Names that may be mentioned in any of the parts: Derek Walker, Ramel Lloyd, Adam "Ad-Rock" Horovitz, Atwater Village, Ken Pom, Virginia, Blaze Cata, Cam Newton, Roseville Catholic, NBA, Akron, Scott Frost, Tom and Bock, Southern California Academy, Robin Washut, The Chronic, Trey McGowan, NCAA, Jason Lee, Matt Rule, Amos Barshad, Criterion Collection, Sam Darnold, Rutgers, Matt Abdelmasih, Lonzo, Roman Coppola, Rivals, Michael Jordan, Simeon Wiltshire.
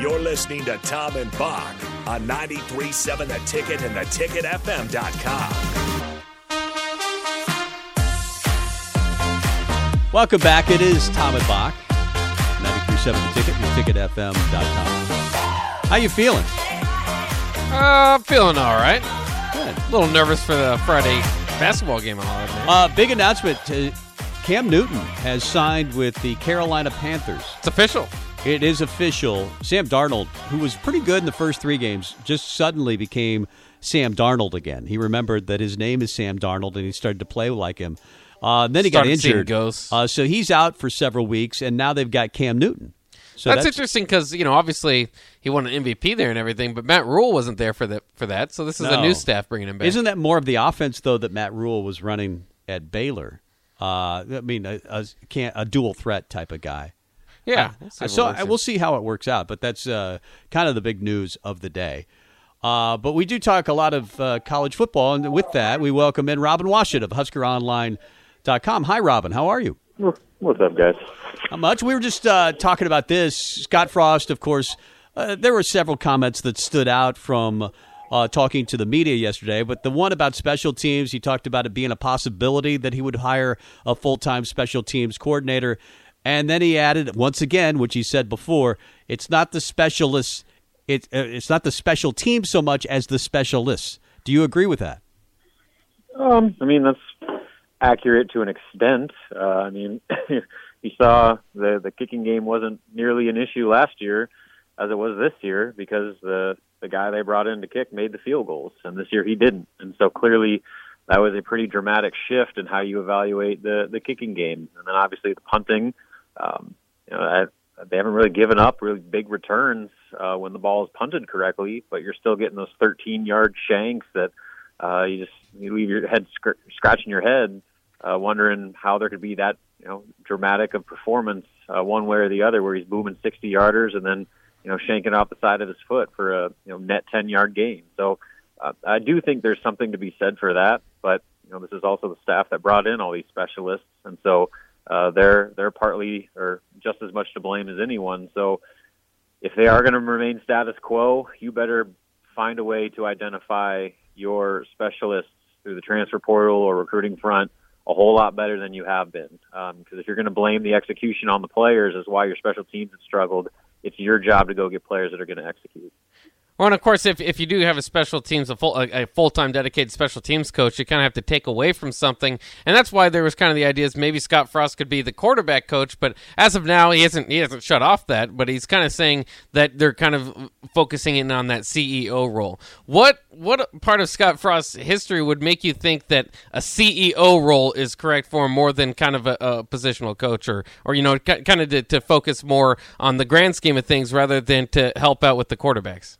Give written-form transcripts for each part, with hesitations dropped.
You're listening to Tom and Bock on 93.7 The Ticket and theticketfm.com. Welcome back. It is Tom and Bock, 93.7 The Ticket and theticketfm.com. How you feeling? I'm feeling all right. Good. A little nervous for the Friday basketball game. Big announcement. Cam Newton has signed with the Carolina Panthers. It's official. It is official. Sam Darnold, who was pretty good in the first three games, just suddenly became Sam Darnold again. He remembered that his name is Sam Darnold, and he started to play like him. Then he got injured. So he's out for several weeks, and now they've got Cam Newton. So that's interesting because, you know, obviously he won an MVP there and everything, but Matt Rule wasn't there for that. So this is a new staff bringing him back. Isn't that more of the offense, though, that Matt Rule was running at Baylor? I mean, a dual threat type of guy. Yeah. So we'll see how it works out, but that's kind of the big news of the day. But we do talk a lot of college football, and with that, we welcome in Robin Washut of HuskerOnline.com. Hi, Robin. How are you? What's up, guys? How much? We were just talking about this. Scott Frost, of course, there were several comments that stood out from talking to the media yesterday, but the one about special teams, he talked about it being a possibility that he would hire a full-time special teams coordinator. And then he added, once again, which he said before, it's not the specialists, it's not the special team so much as the specialists. Do you agree with that? I mean, that's accurate to an extent. I mean, you saw the kicking game wasn't nearly an issue last year as it was this year because the guy they brought in to kick made the field goals, and this year he didn't. And so clearly that was a pretty dramatic shift in how you evaluate the kicking game. And then obviously the punting. They haven't really given up really big returns when the ball is punted correctly, but you're still getting those 13-yard shanks that you leave your head scratching your head, wondering how there could be that dramatic of performance one way or the other, where he's booming 60-yarders and then shanking off the side of his foot for a net 10-yard gain. So I do think there's something to be said for that, but this is also the staff that brought in all these specialists, and so. They're partly or just as much to blame as anyone. So if they are going to remain status quo, you better find a way to identify your specialists through the transfer portal or recruiting front a whole lot better than you have been. Because if you're going to blame the execution on the players as why your special teams have struggled, it's your job to go get players that are going to execute. Well, and of course, if you do have a special teams, a full-time dedicated special teams coach, you kind of have to take away from something. And that's why there was kind of the idea is maybe Scott Frost could be the quarterback coach. But as of now, he hasn't shut off that. But he's kind of saying that they're kind of focusing in on that CEO role. What part of Scott Frost's history would make you think that a CEO role is correct for him more than kind of a positional coach or kind of to focus more on the grand scheme of things rather than to help out with the quarterbacks?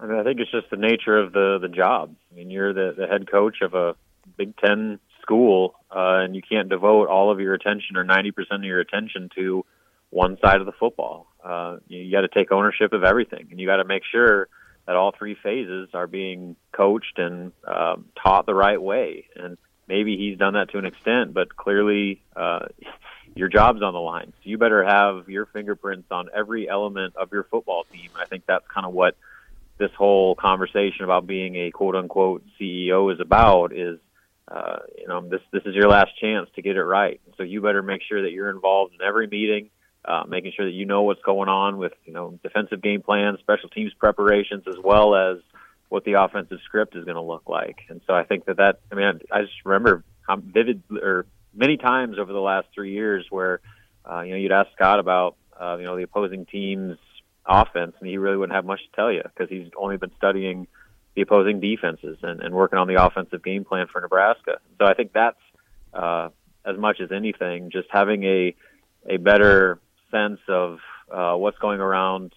I mean, I think it's just the nature of the job. I mean, you're the head coach of a Big Ten school, and you can't devote all of your attention or 90% of your attention to one side of the football. You got to take ownership of everything, and you got to make sure that all three phases are being coached and taught the right way. And maybe he's done that to an extent, but clearly your job's on the line. So you better have your fingerprints on every element of your football team. I think that's kind of what this whole conversation about being a quote-unquote CEO is about is, this is your last chance to get it right. So you better make sure that you're involved in every meeting, making sure that you know what's going on with, you know, defensive game plans, special teams preparations, as well as what the offensive script is going to look like. And so I think that I just remember many times over the last 3 years where, you'd ask Scott about, the opposing team's offense, and he really wouldn't have much to tell you because he's only been studying the opposing defenses and working on the offensive game plan for Nebraska. So I think that's, as much as anything, just having a better sense of what's going around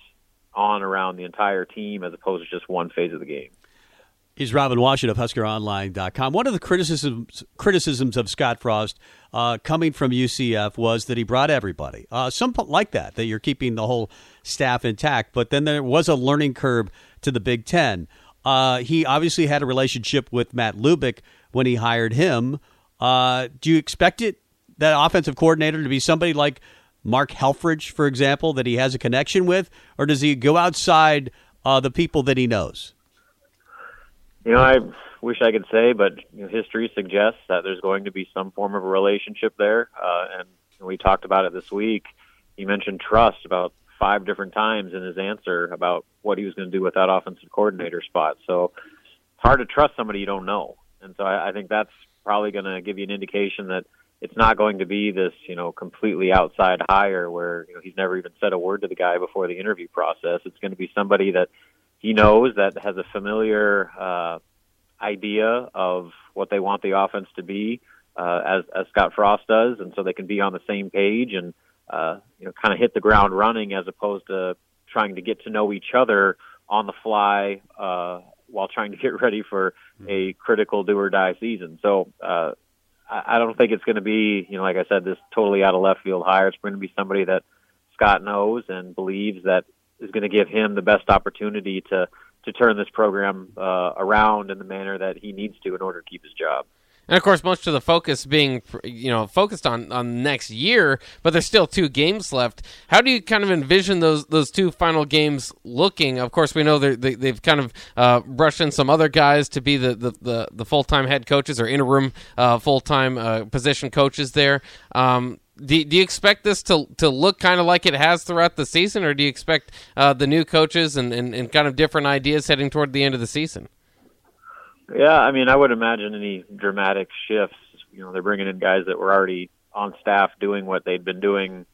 the entire team as opposed to just one phase of the game. He's Robin Washut of HuskerOnline.com. One of the criticisms of Scott Frost coming from UCF was that he brought everybody. Some like that you're keeping the whole staff intact, but then there was a learning curve to the Big Ten. He obviously had a relationship with Matt Lubick when he hired him. Do you expect that offensive coordinator to be somebody like Mark Helfridge, for example, that he has a connection with, or does he go outside the people that he knows? I wish I could say, but history suggests that there's going to be some form of a relationship there. And we talked about it this week. He mentioned trust about 5 different times in his answer about what he was going to do with that offensive coordinator spot. So it's hard to trust somebody you don't know. And so I think that's probably going to give you an indication that it's not going to be this, completely outside hire where he's never even said a word to the guy before the interview process. It's going to be somebody that he knows, that has a familiar idea of what they want the offense to be, as Scott Frost does, and so they can be on the same page and kind of hit the ground running as opposed to trying to get to know each other on the fly while trying to get ready for a critical do-or-die season. So I don't think it's going to be, like I said, this totally out of left field hire. It's going to be somebody that Scott knows and believes that is going to give him the best opportunity to turn this program around in the manner that he needs to in order to keep his job. And, of course, much of the focus being, focused on next year, but there's still 2 games left. How do you kind of envision those 2 final games looking? Of course, we know they've kind of brushed in some other guys to be the full-time head coaches or interim full-time position coaches there. Do you expect this to look kind of like it has throughout the season, or do you expect the new coaches and kind of different ideas heading toward the end of the season? Yeah, I would imagine any dramatic shifts. They're bringing in guys that were already on staff doing what they'd been doing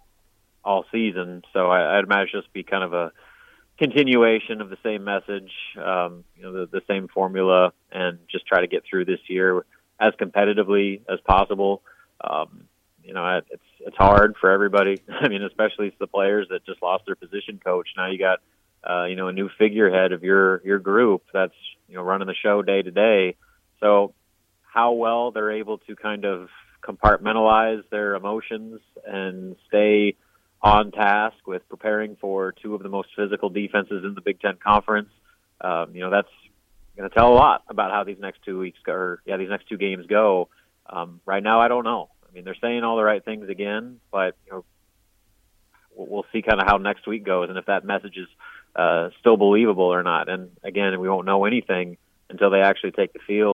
all season. So I'd imagine just be kind of a continuation of the same message, the same formula, and just try to get through this year as competitively as possible. It's hard for everybody. Especially the players that just lost their position coach. Now you got a new figurehead of your group that's running the show day to day. So how well they're able to kind of compartmentalize their emotions and stay on task with preparing for 2 of the most physical defenses in the Big Ten Conference, that's going to tell a lot about how these next 2 weeks go, or these next 2 games go. Right now, I don't know. They're saying all the right things again, but we'll see kind of how next week goes and if that message is still believable or not. And again, we won't know anything until they actually take the field.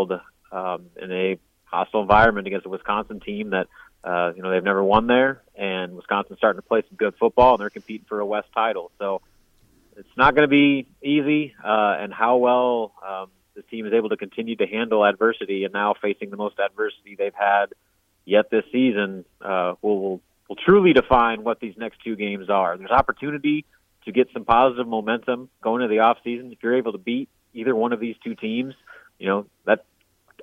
In a hostile environment against a Wisconsin team that they've never won there, and Wisconsin's starting to play some good football, and they're competing for a West title. So it's not going to be easy, and how well the team is able to continue to handle adversity, and now facing the most adversity they've had yet this season, will will truly define what these next two games are. There's opportunity to get some positive momentum going into the offseason. If you're able to beat either one of these two teams, you know, that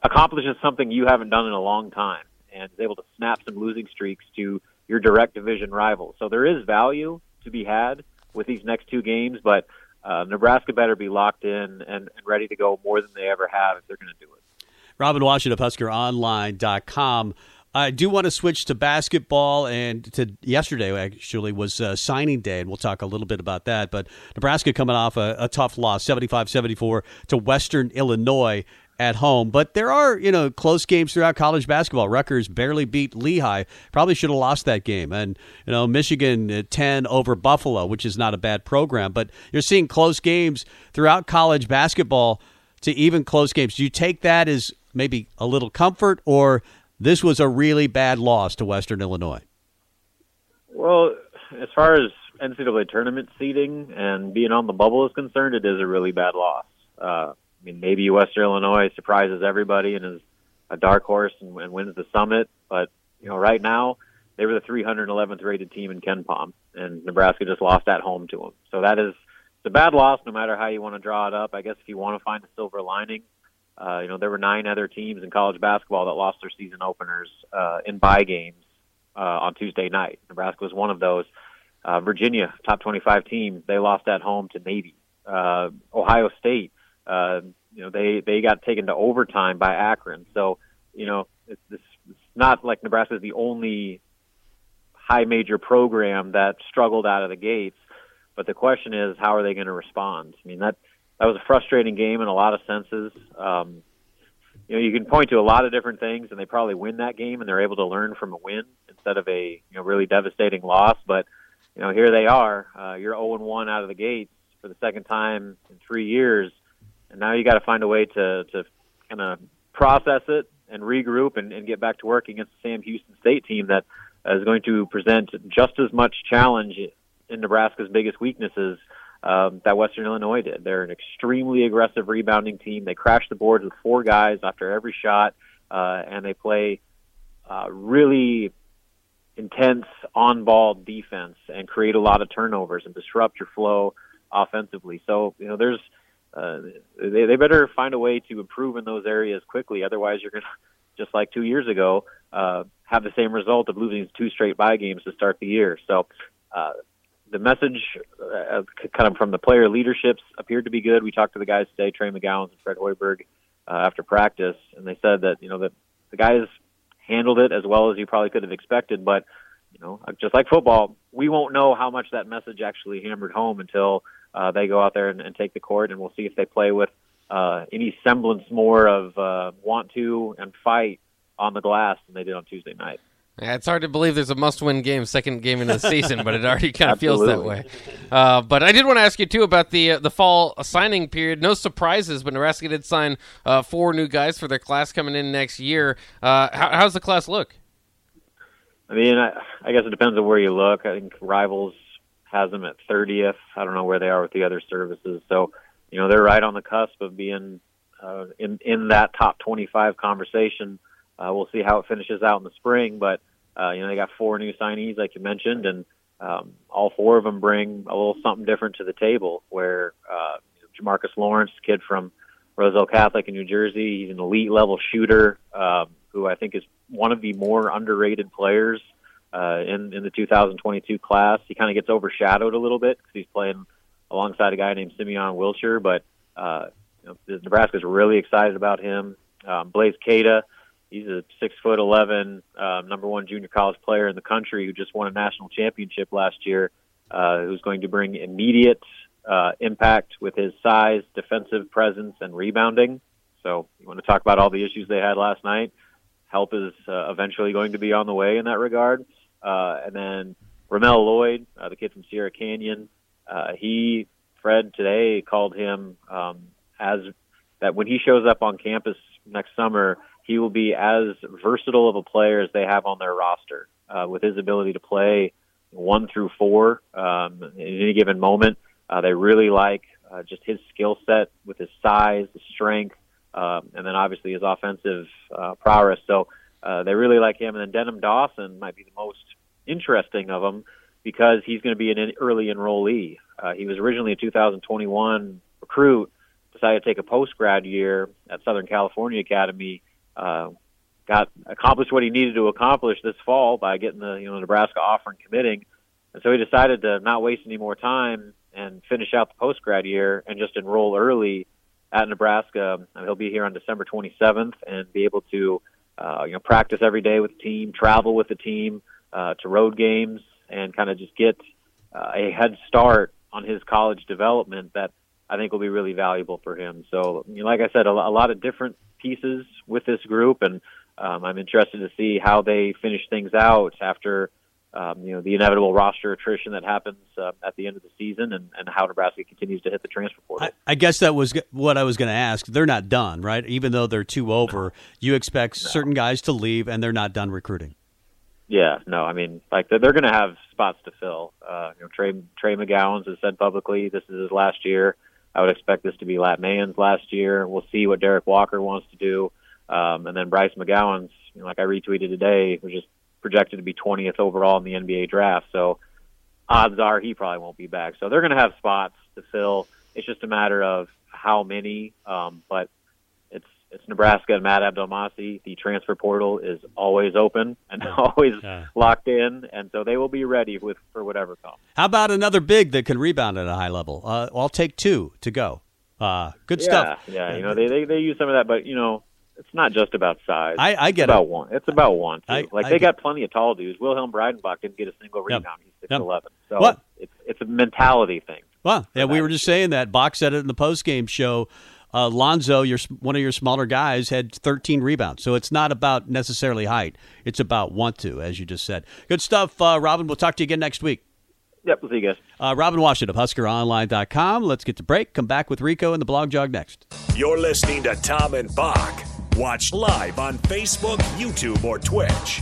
accomplishes something you haven't done in a long time and is able to snap some losing streaks to your direct division rivals. So there is value to be had with these next two games, but Nebraska better be locked in and ready to go more than they ever have if they're going to do it. Robin Washut of HuskerOnline.com. I do want to switch to basketball, and to yesterday actually was signing day, and we'll talk a little bit about that. But Nebraska coming off a tough loss, 75-74 to Western Illinois at home. But there are, you know, close games throughout college basketball. Rutgers barely beat Lehigh. Probably should have lost that game. And, you know, Michigan 10 over Buffalo, which is not a bad program. But you're seeing close games throughout college basketball to even close games. Do you take that as maybe a little comfort, or this was a really bad loss to Western Illinois? Well, as far as NCAA tournament seeding and being on the bubble is concerned, it is a really bad loss. I mean, maybe Western Illinois surprises everybody and is a dark horse and wins the Summit. But, you know, right now, they were the 311th rated team in Ken Pom, and Nebraska just lost at home to them. So that is, it's a bad loss no matter how you want to draw it up. I guess if you want to find a silver lining, you know, there were 9 other teams in college basketball that lost their season openers in bye games on Tuesday night. Nebraska was one of those. Virginia, top 25 team, they lost at home to Navy. Ohio State, you know, they got taken to overtime by Akron. So, you know, it's not like Nebraska is the only high major program that struggled out of the gates. But the question is, how are they going to respond? I mean, that was a frustrating game in a lot of senses. You know, you can point to a lot of different things, and they probably win that game, and they're able to learn from a win instead of a, you know, really devastating loss. But, you know, here they are. You're 0-1 out of the gates for the second time in 3 years, and now you got to find a way to kind of process it and regroup and get back to work against the Sam Houston State team that is going to present just as much challenge in Nebraska's biggest weaknesses that Western Illinois did. They're an extremely aggressive rebounding team. They crash the boards with 4 guys after every shot, and they play really intense on-ball defense and create a lot of turnovers and disrupt your flow offensively. So, you know, there's they better find a way to improve in those areas quickly. Otherwise, you're going to, just like 2 years ago, have the same result of losing 2 straight bye games to start the year. So, the message kind of from the player leaderships appeared to be good. We talked to the guys today, Trey McGowan and Fred Hoiberg, after practice, and they said that, you know, that the guys handled it as well as you probably could have expected. But, you know, just like football, we won't know how much that message actually hammered home until they go out there and take the court, and we'll see if they play with any semblance more of want to and fight on the glass than they did on Tuesday night. Yeah, it's hard to believe there's a must-win game, second game in the season, but it already kind of feels that way. But I did want to ask you, too, about the fall signing period. No surprises, but Nebraska did sign 4 new guys for their class coming in next year. How's the class look? I mean, I guess it depends on where you look. I think Rivals has them at 30th. I don't know where they are with the other services. So, you know, they're right on the cusp of being in that top 25 conversation. We'll see how it finishes out in the spring, but, you know, they got 4 new signees, like you mentioned, and all 4 of them bring a little something different to the table, where Jamarcus Lawrence, kid from Roseville Catholic in New Jersey, he's an elite-level shooter who I think is one of the more underrated players in the 2022 class. He kind of gets overshadowed a little bit because he's playing alongside a guy named Simeon Wiltshire, but you know, Nebraska's really excited about him. Blaze Cata. He's a 6'11", number 1 junior college player in the country who just won a national championship last year, who's going to bring immediate impact with his size, defensive presence, and rebounding. So you want to talk about all the issues they had last night. Help is eventually going to be on the way in that regard. And then Ramel Lloyd, the kid from Sierra Canyon, Fred today called him as that when he shows up on campus next summer, he will be as versatile of a player as they have on their roster, with his ability to play 1 through 4 in any given moment. They really like just his skill set with his size, his strength, and then obviously his offensive prowess. So they really like him. And then Denham Dawson might be the most interesting of him because he's going to be an early enrollee. He was originally a 2021 recruit, decided to take a post-grad year at Southern California Academy, accomplished what he needed to accomplish this fall by getting the Nebraska offer and committing. And so he decided to not waste any more time and finish out the post-grad year and just enroll early at Nebraska. I mean, he'll be here on December 27th and be able to practice every day with the team, travel with the team to road games, and kind of just get a head start on his college development that I think will be really valuable for him. So, like I said, a lot of different pieces with this group, and I'm interested to see how they finish things out after the inevitable roster attrition that happens at the end of the season, and how Nebraska continues to hit the transfer portal. I guess that was what I was going to ask. They're not done, right? Even though they're two over, you expect certain guys to leave, and they're not done recruiting. Yeah, no, I mean, like they're going to have spots to fill. Trey McGowan has said publicly this is his last year. I would expect this to be Lat Mahan's last year. We'll see what Derek Walker wants to do, and then Bryce McGowan's, like I retweeted today, was just projected to be 20th overall in the NBA draft. So odds are he probably won't be back. So they're going to have spots to fill. It's just a matter of how many. But it's Nebraska and Matt Abdelmasih. The transfer portal is always open and always locked in, and so they will be ready for whatever comes. How about another big that can rebound at a high level? I'll take two to go. Good stuff. Yeah, they use some of that, but it's not just about size. I get it. It's about one. They got plenty of tall dudes. Wilhelm Breidenbach didn't get a single rebound. He's 6'11". So it's a mentality thing. Well, yeah, we were just saying that. Bock said it in the postgame show. Lonzo, one of your smaller guys, had 13 rebounds. So it's not about necessarily height. It's about want to, as you just said. Good stuff, Robin. We'll talk to you again next week. Yep, we'll see you guys. Robin Washut of HuskerOnline.com. Let's get to break. Come back with Rico and the Blog Jog next. You're listening to Tom and Bock. Watch live on Facebook, YouTube, or Twitch.